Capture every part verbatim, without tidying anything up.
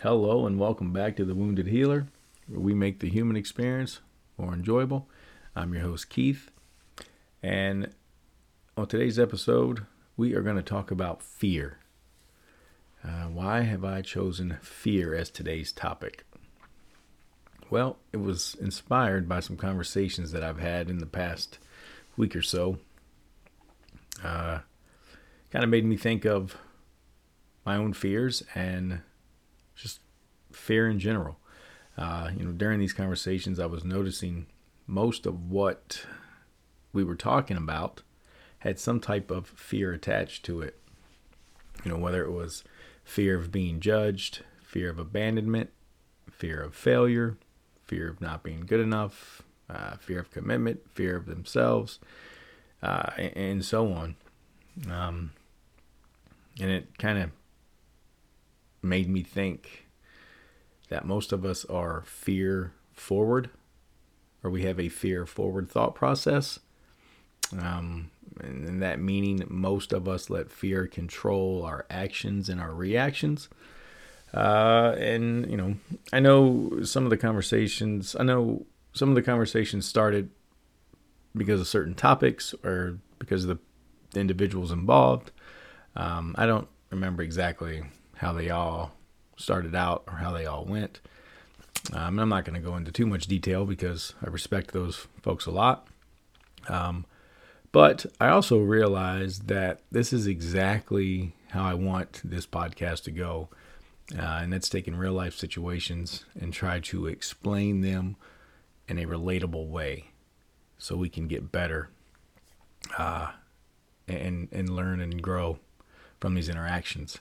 Hello and welcome back to The Wounded Healer, where we make the human experience more enjoyable. I'm your host, Keith, and on today's episode, we are going to talk about fear. Uh, why have I chosen fear as today's topic? Well, it was inspired by some conversations that I've had in the past week or so. Uh, kind of made me think of my own fears and just fear in general. Uh, you know, during these conversations, I was noticing most of what we were talking about had some type of fear attached to it. You know, whether it was fear of being judged, fear of abandonment, fear of failure, fear of not being good enough, uh, fear of commitment, fear of themselves, uh, and, and so on. Um, and it kind of made me think that most of us are fear forward, or we have a fear forward thought process. Um, and, and that meaning most of us let fear control our actions and our reactions. Uh, and you know, I know some of the conversations, I know some of the conversations started because of certain topics or because of the individuals involved. Um, I don't remember exactly how they all started out or how they all went. Um, and I'm not going to go into too much detail because I respect those folks a lot. Um, but I also realized that this is exactly how I want this podcast to go. Uh, and that's taking real life situations and try to explain them in a relatable way so we can get better uh, and, and learn and grow from these interactions.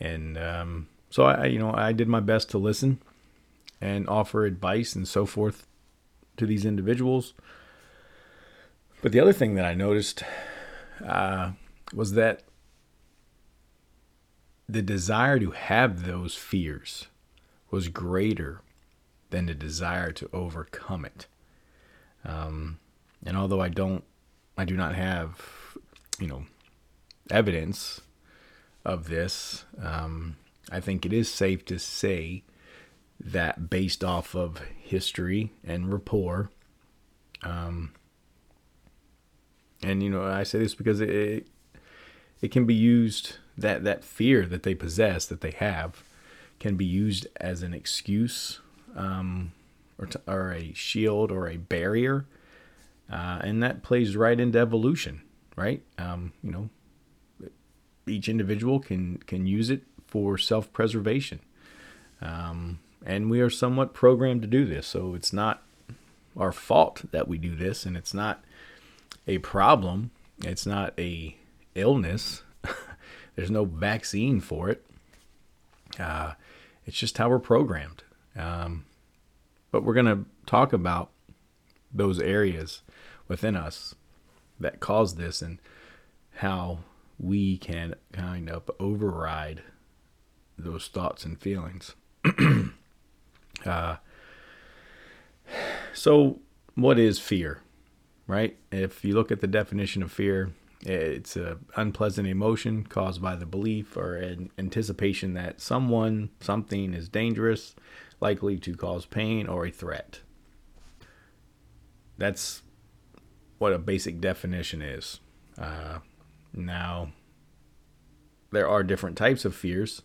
And um, so I, you know, I did my best to listen and offer advice and so forth to these individuals. But the other thing that I noticed uh, was that the desire to have those fears was greater than the desire to overcome it. Um, and although I don't, I do not have, you know, evidence of this, um, I think it is safe to say that based off of history and rapport, um, and you know, I say this because it, it it can be used that that fear that they possess, that they have, can be used as an excuse, um, or to, or a shield or a barrier, uh, and that plays right into evolution, right? Um, you know. Each individual can, can use it for self-preservation. Um, and we are somewhat programmed to do this. So it's not our fault that we do this. And it's not a problem. It's not a illness. There's no vaccine for it. Uh, it's just how we're programmed. Um, but we're going to talk about those areas within us that cause this and how we can kind of override those thoughts and feelings. uh, so what is fear, right? If you look at the definition of fear, it's an unpleasant emotion caused by the belief or an anticipation that someone, something is dangerous, likely to cause pain or a threat. That's what a basic definition is. Uh, Now, there are different types of fears,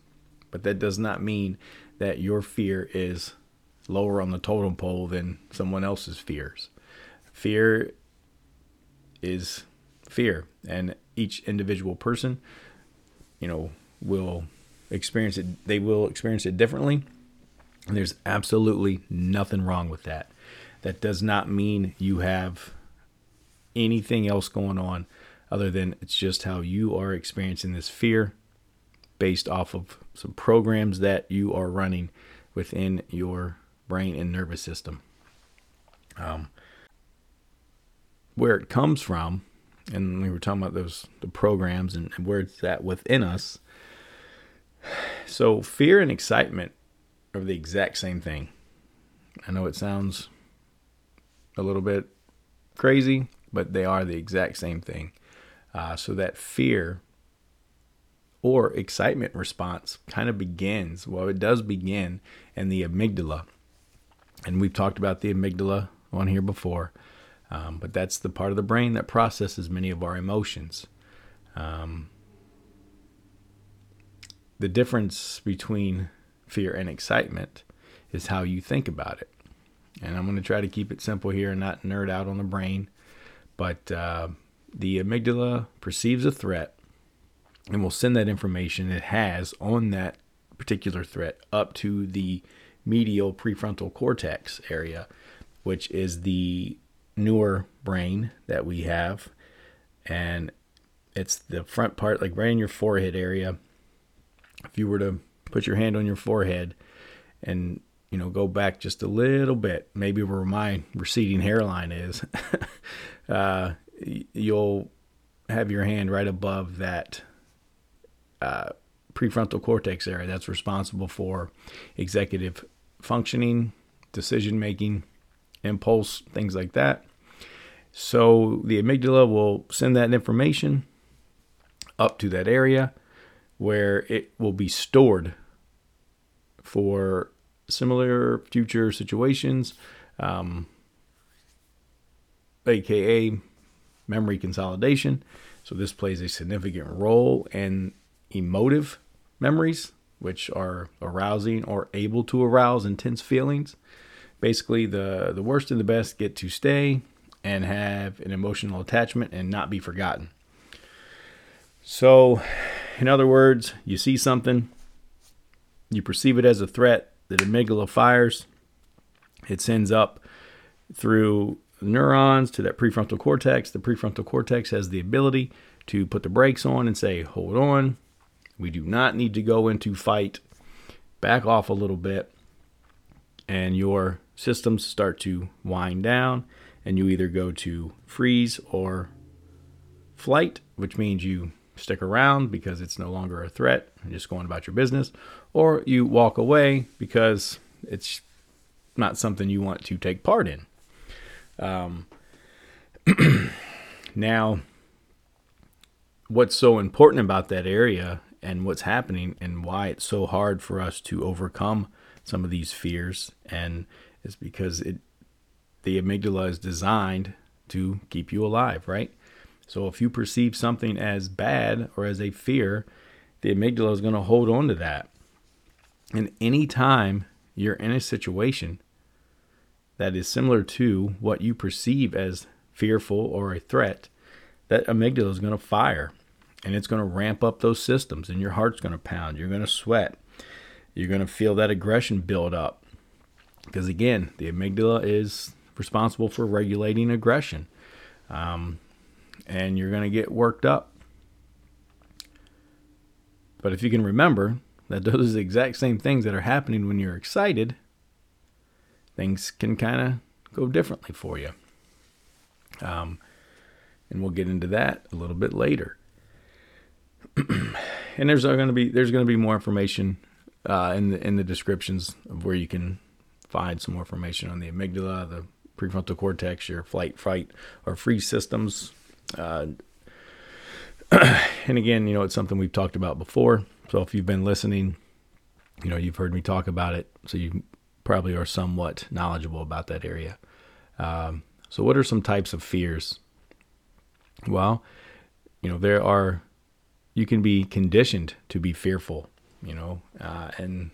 but that does not mean that your fear is lower on the totem pole than someone else's fears. Fear is fear, and each individual person, you know, will experience it. They will experience it differently, and there's absolutely nothing wrong with that. That does not mean you have anything else going on other than it's just how you are experiencing this fear based off of some programs that you are running within your brain and nervous system. Um, where it comes from, and we were talking about those the programs and where it's at within us. So fear and excitement are the exact same thing. I know it sounds a little bit crazy, but they are the exact same thing. Uh, so that fear or excitement response kind of begins. Well, it does begin in the amygdala. And we've talked about the amygdala on here before, um, but that's the part of the brain that processes many of our emotions. Um, the difference between fear and excitement is how you think about it. And I'm going to try to keep it simple here and not nerd out on the brain. But uh, the amygdala perceives a threat and will send that information it has on that particular threat up to the medial prefrontal cortex area, which is the newer brain that we have. And it's the front part, like right in your forehead area. If you were to put your hand on your forehead and, you know, go back just a little bit, maybe where my receding hairline is, uh, you'll have your hand right above that uh, prefrontal cortex area that's responsible for executive functioning, decision-making, impulse, things like that. So the amygdala will send that information up to that area where it will be stored for similar future situations, um, aka memory consolidation. So this plays a significant role in emotive memories, which are arousing or able to arouse intense feelings. Basically, the, the worst and the best get to stay and have an emotional attachment and not be forgotten. So, in other words, you see something, you perceive it as a threat, the amygdala fires, it sends up through neurons to that prefrontal cortex. The prefrontal cortex has the ability to put the brakes on and say, hold on, we do not need to go into fight, back off a little bit, and your systems start to wind down, and you either go to freeze or flight, which means you stick around because it's no longer a threat, you're just going about your business, or you walk away because it's not something you want to take part in. Um, now, what's so important about that area and what's happening and why it's so hard for us to overcome some of these fears, and is because it, the amygdala is designed to keep you alive, right? So if you perceive something as bad or as a fear, the amygdala is going to hold on to that. And any time you're in a situation that is similar to what you perceive as fearful or a threat, that amygdala is going to fire. And it's going to ramp up those systems. And your heart's going to pound. You're going to sweat. You're going to feel that aggression build up. Because again, the amygdala is responsible for regulating aggression. Um... And you're going to get worked up. But if you can remember that those are the exact same things that are happening when you're excited, things can kind of go differently for you. Um, and we'll get into that a little bit later. And there's going to be there's going to be more information uh, in the in the descriptions of where you can find some more information on the amygdala, the prefrontal cortex, your flight, fight, or freeze systems. Uh, and again, you know, it's something we've talked about before. So if you've been listening, you know, you've heard me talk about it. So you probably are somewhat knowledgeable about that area. Um, so what are some types of fears? Well, you know, there are, you can be conditioned to be fearful, you know, uh, and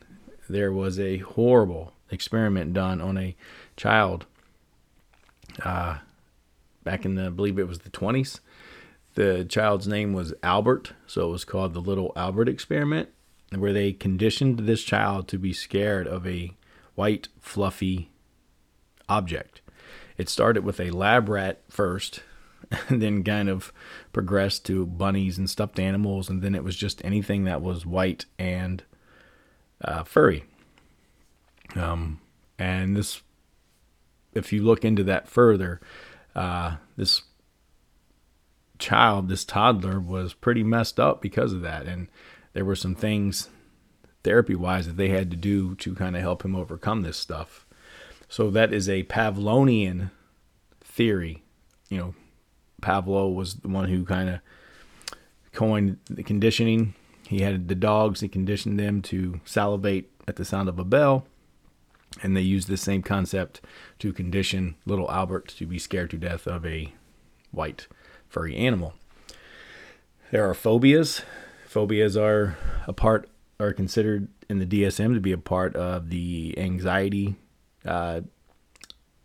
there was a horrible experiment done on a child, uh, back in the, I believe it was the twenties. The child's name was Albert, so it was called the Little Albert experiment, where they conditioned this child to be scared of a white, fluffy object. It started with a lab rat first, and then kind of progressed to bunnies and stuffed animals, and then it was just anything that was white and uh, furry. Um, and this, if you look into that further, Uh, this child, this toddler was pretty messed up because of that. And there were some things therapy-wise that they had to do to kind of help him overcome this stuff. So that is a Pavlovian theory. You know, Pavlov was the one who kind of coined the conditioning. He had the dogs, he conditioned them to salivate at the sound of a bell. And they used this same concept to condition little Albert to be scared to death of a white furry animal. There are phobias. Phobias are a part, are considered in the D S M to be a part of the anxiety uh,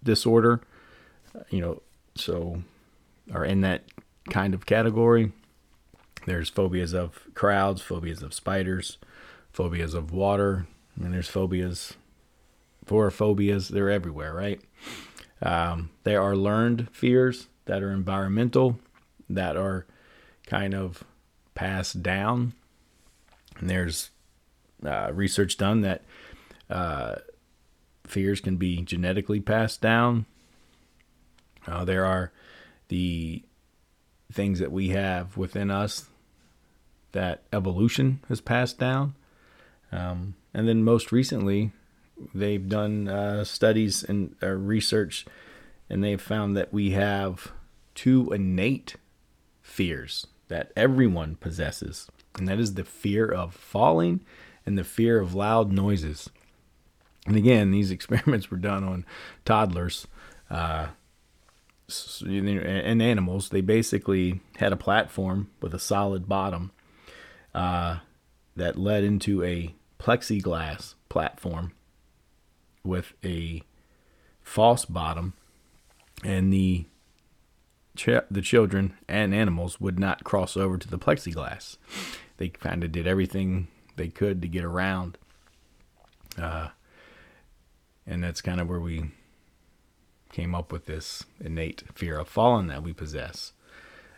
disorder, you know, so are in that kind of category. There's phobias of crowds, phobias of spiders, phobias of water, and there's phobias, agoraphobias, they're everywhere, right? Um, there are learned fears that are environmental, that are kind of passed down. And there's uh, research done that uh, fears can be genetically passed down. Uh, there are the things that we have within us that evolution has passed down. Um, and then most recently, they've done uh, studies and uh, research, and they've found that we have two innate fears that everyone possesses. And that is the fear of falling and the fear of loud noises. And again, these experiments were done on toddlers uh, and animals. They basically had a platform with a solid bottom uh, that led into a plexiglass platform with a false bottom, and the ch- the children and animals would not cross over to the plexiglass. They kind of did everything they could to get around, uh, and that's kind of where we came up with this innate fear of falling that we possess.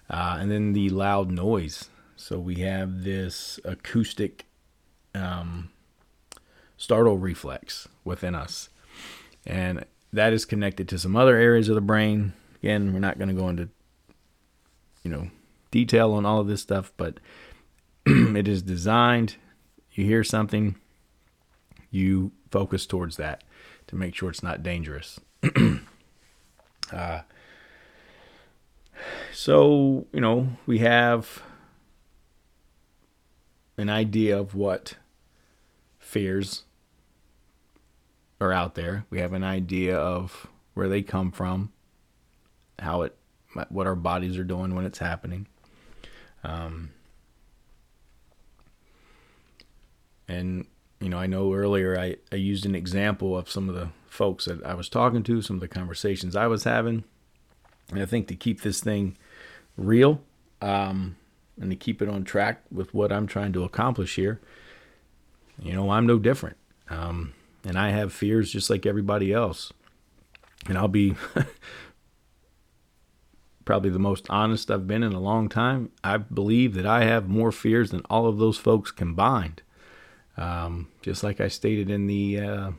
Uh, and then the loud noise. So we have this acoustic um, startle reflex within us, and that is connected to some other areas of the brain. Again, we're not going to go into, you know, detail on all of this stuff, but it is designed. You hear something, you focus towards that to make sure it's not dangerous. uh, so, you know, we have an idea of what fears are out there. We have an idea of where they come from, how it, what our bodies are doing when it's happening. Um, and, you know, I know earlier I, I used an example of some of the folks that I was talking to, some of the conversations I was having. And I think to keep this thing real, um, and to keep it on track with what I'm trying to accomplish here, you know, I'm no different. Um, And I have fears just like everybody else. And I'll be probably the most honest I've been in a long time. I believe that I have more fears than all of those folks combined. Um, just like I stated in the uh,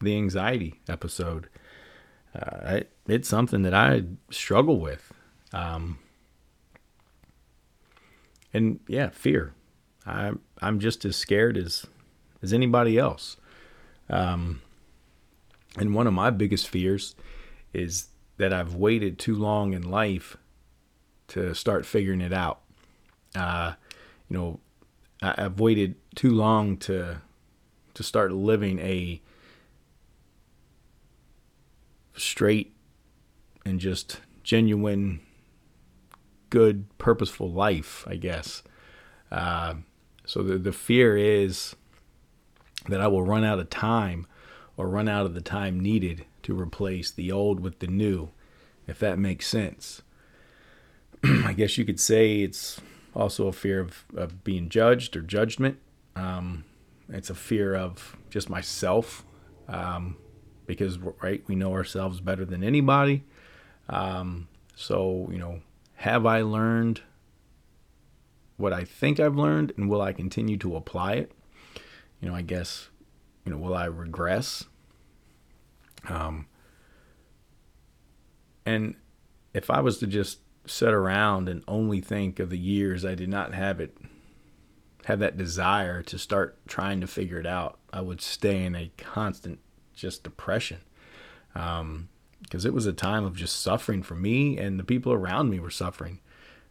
the anxiety episode. Uh, I, it's something that I struggle with. Um, and yeah, fear. I, I'm just as scared as, as anybody else. Um, and one of my biggest fears is that I've waited too long in life to start figuring it out. Uh, you know, I, I've waited too long to, to start living a straight and just genuine, good, purposeful life, I guess. Uh, so the, the fear is that I will run out of time or run out of the time needed to replace the old with the new, if that makes sense. I guess you could say it's also a fear of, of being judged or judgment. Um, it's a fear of just myself, um, because, right, we know ourselves better than anybody. Um, so, you know, have I learned what I think I've learned, and will I continue to apply it? You know, I guess, you know, will I regress? Um, and if I was to just sit around and only think of the years I did not have it, have that desire to start trying to figure it out, I would stay in a constant just depression. Um, because it was a time of just suffering for me, and the people around me were suffering.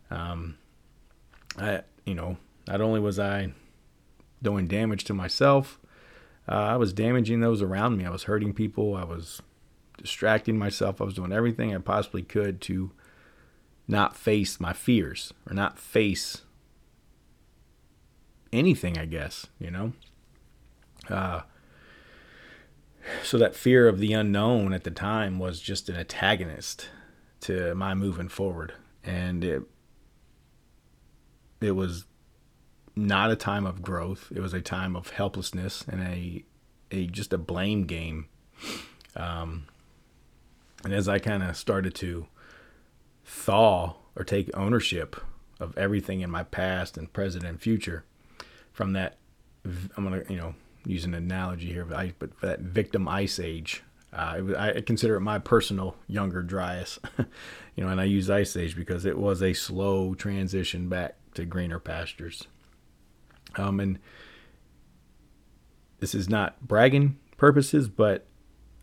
Um, I, you know, Not only was I doing damage to myself, uh, I was damaging those around me. I was hurting people. I was distracting myself. I was doing everything I possibly could to not face my fears or not face anything, I guess, you know? Uh, so that fear of the unknown at the time was just an antagonist to my moving forward. And it, it was not a time of growth. It was a time of helplessness and a, a just a blame game. Um, and as I kind of started to thaw or take ownership of everything in my past and present and future from that, I'm going to, you know, use an analogy here, but, I, but that victim ice age, uh, it was, I consider it my personal younger Dryas, you know, and I use ice age because it was a slow transition back to greener pastures. Um, and this is not bragging purposes, but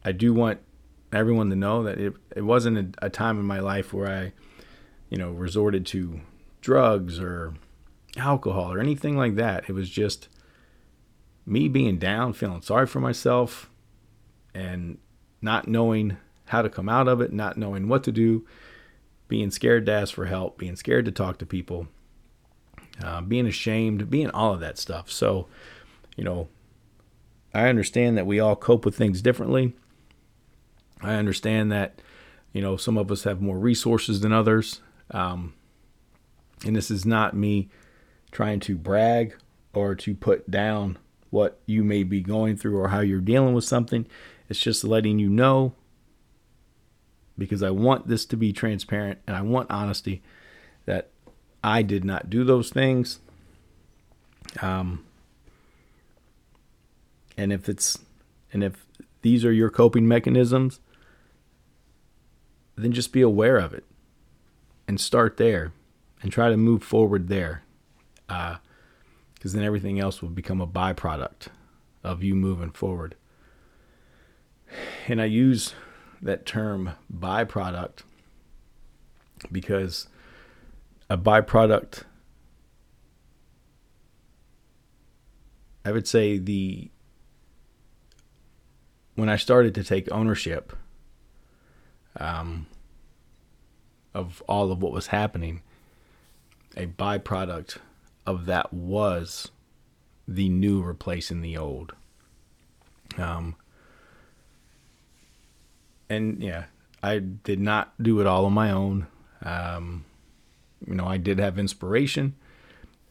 I do want everyone to know that it, it wasn't a, a time in my life where I, you know, resorted to drugs or alcohol or anything like that. It was just me being down, feeling sorry for myself and not knowing how to come out of it, not knowing what to do, being scared to ask for help, being scared to talk to people, uh, being ashamed, being all of that stuff. So, you know, I understand that we all cope with things differently. I understand that, you know, some of us have more resources than others. Um, and this is not me trying to brag or to put down what you may be going through or how you're dealing with something. It's just letting you know, because I want this to be transparent and I want honesty, that I did not do those things. Um, and if it's, and if these are your coping mechanisms, then just be aware of it and start there and try to move forward there. Uh, Because then everything else will become a byproduct of you moving forward. And I use that term byproduct because a byproduct, I would say the, when I started to take ownership um, of all of what was happening, a byproduct of that was the new replacing the old. Um, and yeah, I did not do it all on my own. Um, you know, I did have inspiration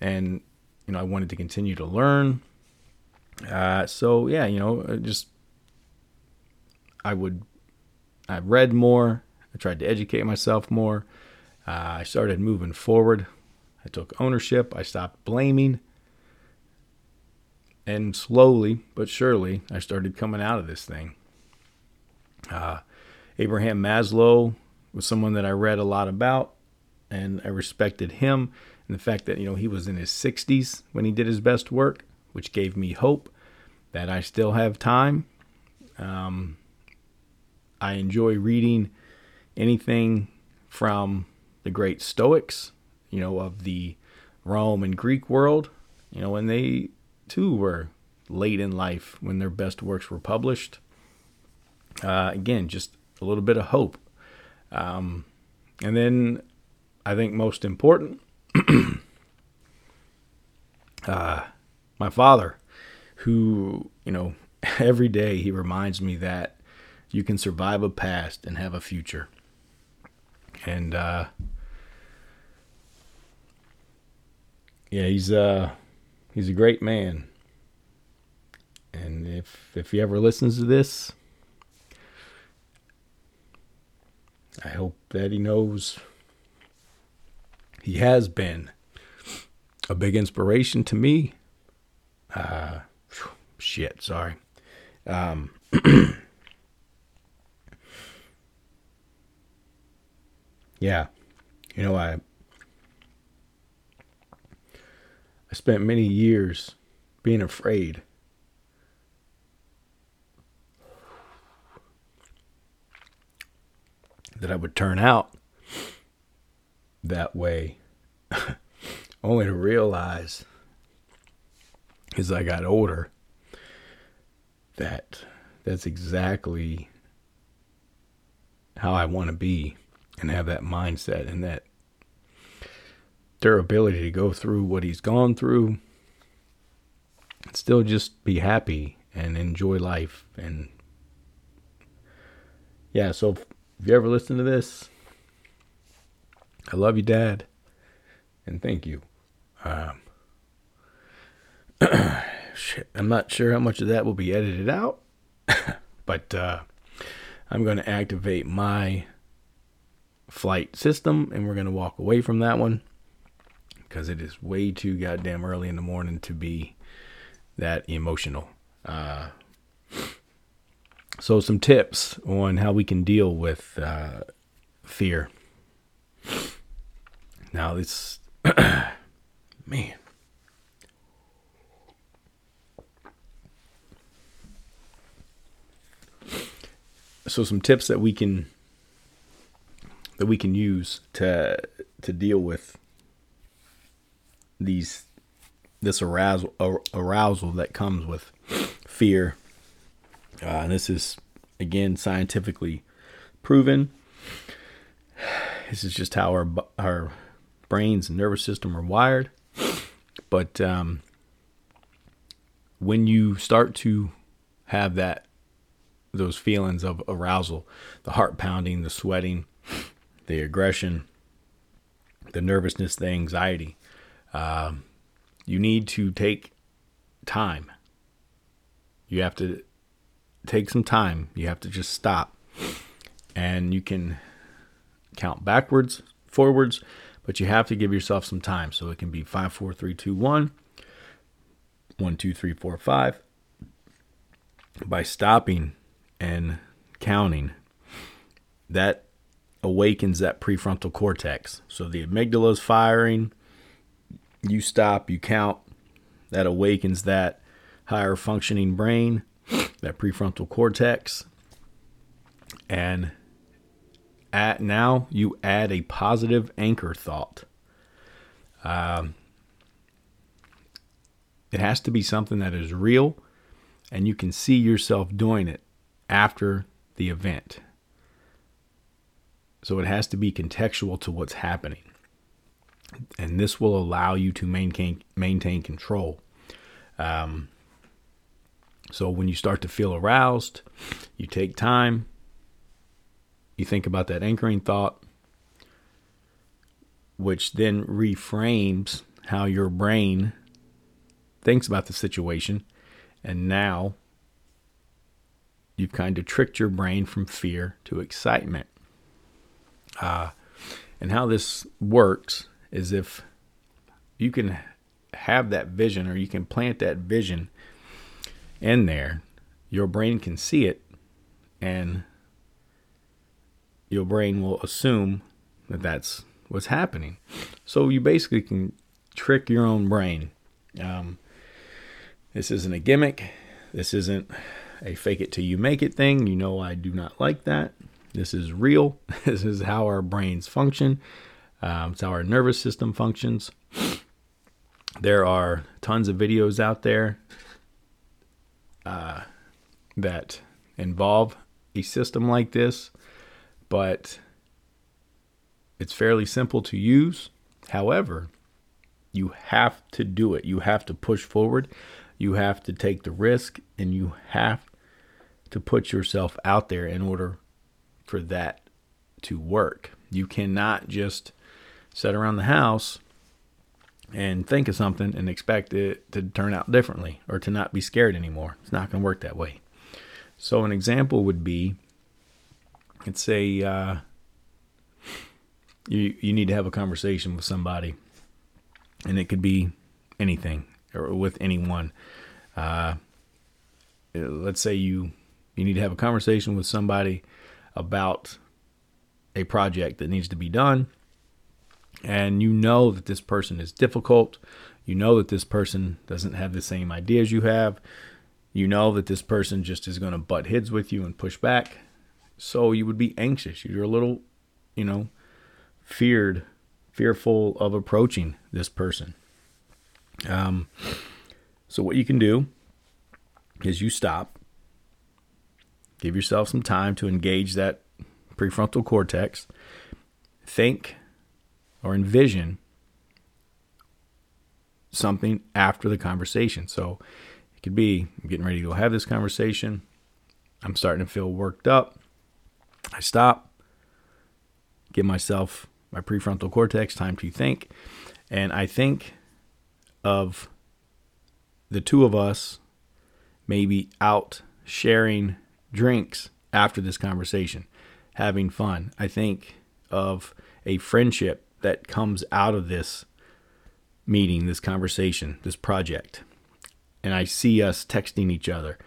and, you know, I wanted to continue to learn. Uh, so yeah, you know, just, I would, I read more. I tried to educate myself more. Uh, I started moving forward. I took ownership, I stopped blaming, and slowly but surely, I started coming out of this thing. Uh, Abraham Maslow was someone that I read a lot about, and I respected him and the fact that, you know, he was in his sixties when he did his best work, which gave me hope that I still have time. Um, I enjoy reading anything from the great Stoics, you know, of the Rome and Greek world, you know, and they too were late in life when their best works were published. Uh, again, just a little bit of hope. Um, and then I think most important, uh, my father, who, you know, every day he reminds me that you can survive a past and have a future. And, uh, Yeah, he's uh he's a great man. And if if he ever listens to this, I hope that he knows he has been a big inspiration to me. Uh shit, sorry. Um Yeah. You know, I I spent many years being afraid. That I would turn out that way. Only to realize as I got older, that that's exactly how I want to be and have that mindset and that their ability to go through what he's gone through and still just be happy and enjoy life. And yeah, so if you ever listen to this, I love you, Dad, and thank you. Um, I'm not sure how much of that will be edited out, but uh, I'm going to activate my flight system, and we're going to walk away from that one because it is way too goddamn early in the morning to be that emotional. Uh, so some tips on how we can deal with uh, fear. Now it's, man, so some tips that we can, that we can use to, to deal with these, this arousal, arousal that comes with fear. Uh, and this is, again, scientifically proven. This is just how our, our brains and nervous system are wired. But um, when you start to have that, those feelings of arousal, the heart pounding, the sweating, the aggression, the nervousness, the anxiety, um, you need to take time. You have to take some time. You have to just stop. And you can count backwards, forwards, but you have to give yourself some time. So it can be five, four, three, two, one, one, two, three, four, five. By stopping and counting, that awakens that prefrontal cortex. So the amygdala is firing. You stop, you count. That awakens that higher functioning brain, that prefrontal cortex. And at now you add a positive anchor thought. Um, it has to be something that is real and you can see yourself doing it after the event. So it has to be contextual to what's happening. And this will allow you to maintain maintain control. Um, so when you start to feel aroused, you take time. You think about that anchoring thought, which then reframes how your brain thinks about the situation. And now you've kind of tricked your brain from fear to excitement. Uh, and how this works is if you can have that vision or you can plant that vision in there, your brain can see it and your brain will assume that that's what's happening. So you basically can trick your own brain. Um, this isn't a gimmick. This isn't a fake it till you make it thing. You know, I do not like that. This is real. This is how our brains function. Um, it's how our nervous system functions. There are tons of videos out there uh, that involve a system like this. But it's fairly simple to use. However, you have to do it. You have to push forward. You have to take the risk. And you have to put yourself out there in order for that to work. You cannot just sit around the house and think of something and expect it to turn out differently or to not be scared anymore. It's not going to work that way. So an example would be, It's say uh, you you need to have a conversation with somebody, and it could be anything or with anyone. Uh, let's say you you need to have a conversation with somebody about a project that needs to be done, and you know that this person is difficult. You know that this person doesn't have the same ideas you have. You know that this person just is going to butt heads with you and push back. So you would be anxious. You're a little, you know, feared, fearful of approaching this person. Um, So what you can do is you stop, give yourself some time to engage that prefrontal cortex, think or envision something after the conversation. So it could be, I'm getting ready to go have this conversation. I'm starting to feel worked up. I stop, give myself, my prefrontal cortex, time to think. And I think of the two of us maybe out sharing drinks after this conversation, having fun. I think of a friendship that comes out of this meeting, this conversation, this project. And I see us texting each other.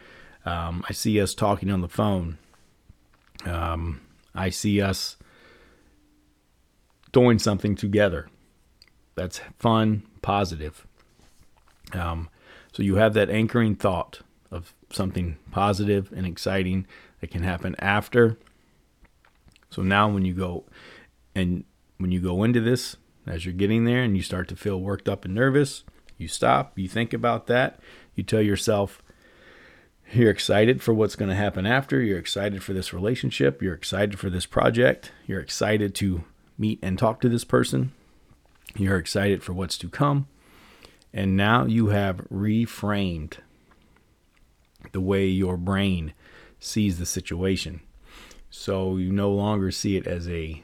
Um, I see us talking on the phone. Um, I see us doing something together that's fun, positive. Um, so you have that anchoring thought of something positive and exciting that can happen after. So now when you go and when you go into this, as you're getting there and you start to feel worked up and nervous, you stop, you think about that, you tell yourself you're excited for what's going to happen after, you're excited for this relationship, you're excited for this project, you're excited to meet and talk to this person, you're excited for what's to come, and now you have reframed the way your brain sees the situation. So you no longer see it as a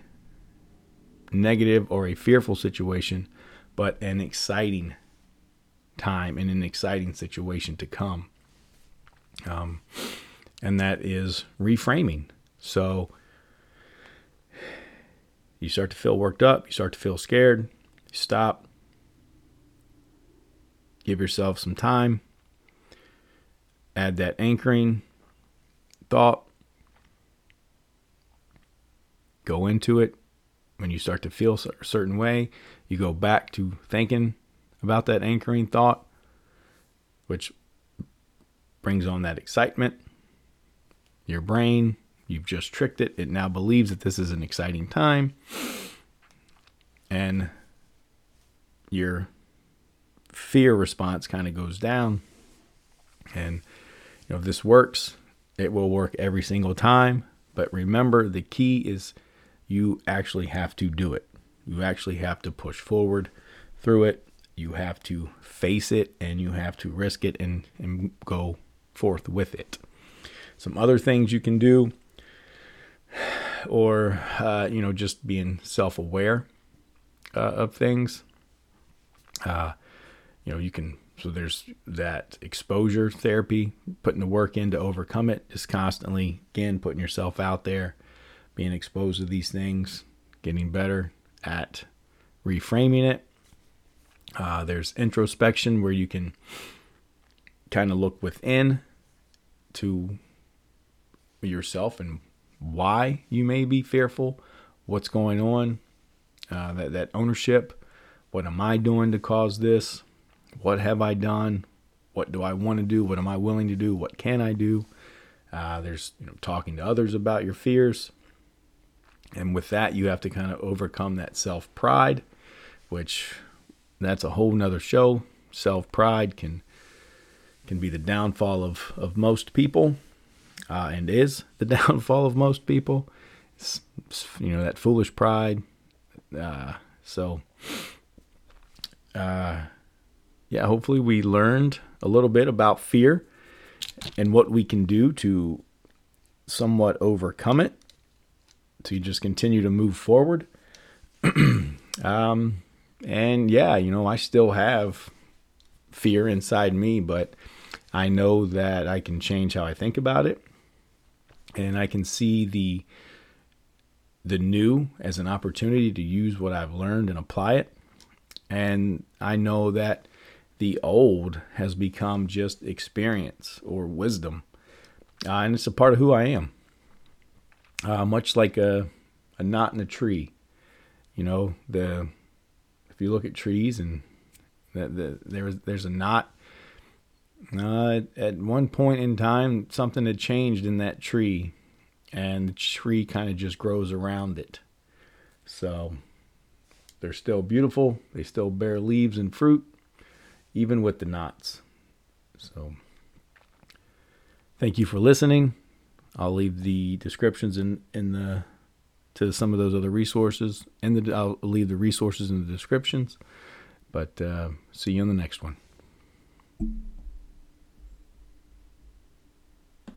negative or a fearful situation, but an exciting time and an exciting situation to come. Um, and that is reframing. So you start to feel worked up, you start to feel scared, you stop, give yourself some time, add that anchoring thought, go into it. When you start to feel a certain way, you go back to thinking about that anchoring thought, which brings on that excitement. Your brain, you've just tricked it. It now believes that this is an exciting time. And your fear response kind of goes down. And you know, if this works, it will work every single time. But remember, the key is you actually have to do it. You actually have to push forward through it. You have to face it, and you have to risk it and, and go forth with it. Some other things you can do, or, uh, you know, just being self-aware uh, of things. Uh, you know, you can, so there's that exposure therapy, putting the work in to overcome it, just constantly, again, putting yourself out there, being exposed to these things, getting better at reframing it. Uh, there's introspection, where you can kind of look within to yourself and why you may be fearful, what's going on, uh, that, that ownership. What am I doing to cause this? What have I done? What do I want to do? What am I willing to do? What can I do? Uh, there's you know, talking to others about your fears. And with that, you have to kind of overcome that self-pride, which... that's a whole nother show. Self-pride can can be the downfall of, of most people, uh, and is the downfall of most people. It's, it's, you know, that foolish pride. Uh, so, uh, yeah, hopefully we learned a little bit about fear and what we can do to somewhat overcome it, to just continue to move forward. um And yeah, you know, I still have fear inside me, but I know that I can change how I think about it. And I can see the the new as an opportunity to use what I've learned and apply it. And I know that the old has become just experience or wisdom. Uh, and it's a part of who I am. Uh, much like a, a knot in a tree. You know, the... you look at trees and that the, there there's a knot. Uh, at one point in time, something had changed in that tree, and the tree kind of just grows around it. So they're still beautiful. They still bear leaves and fruit, even with the knots. So thank you for listening. I'll leave the descriptions in, in the to some of those other resources, and the, I'll leave the resources in the descriptions. But uh, see you on the next one.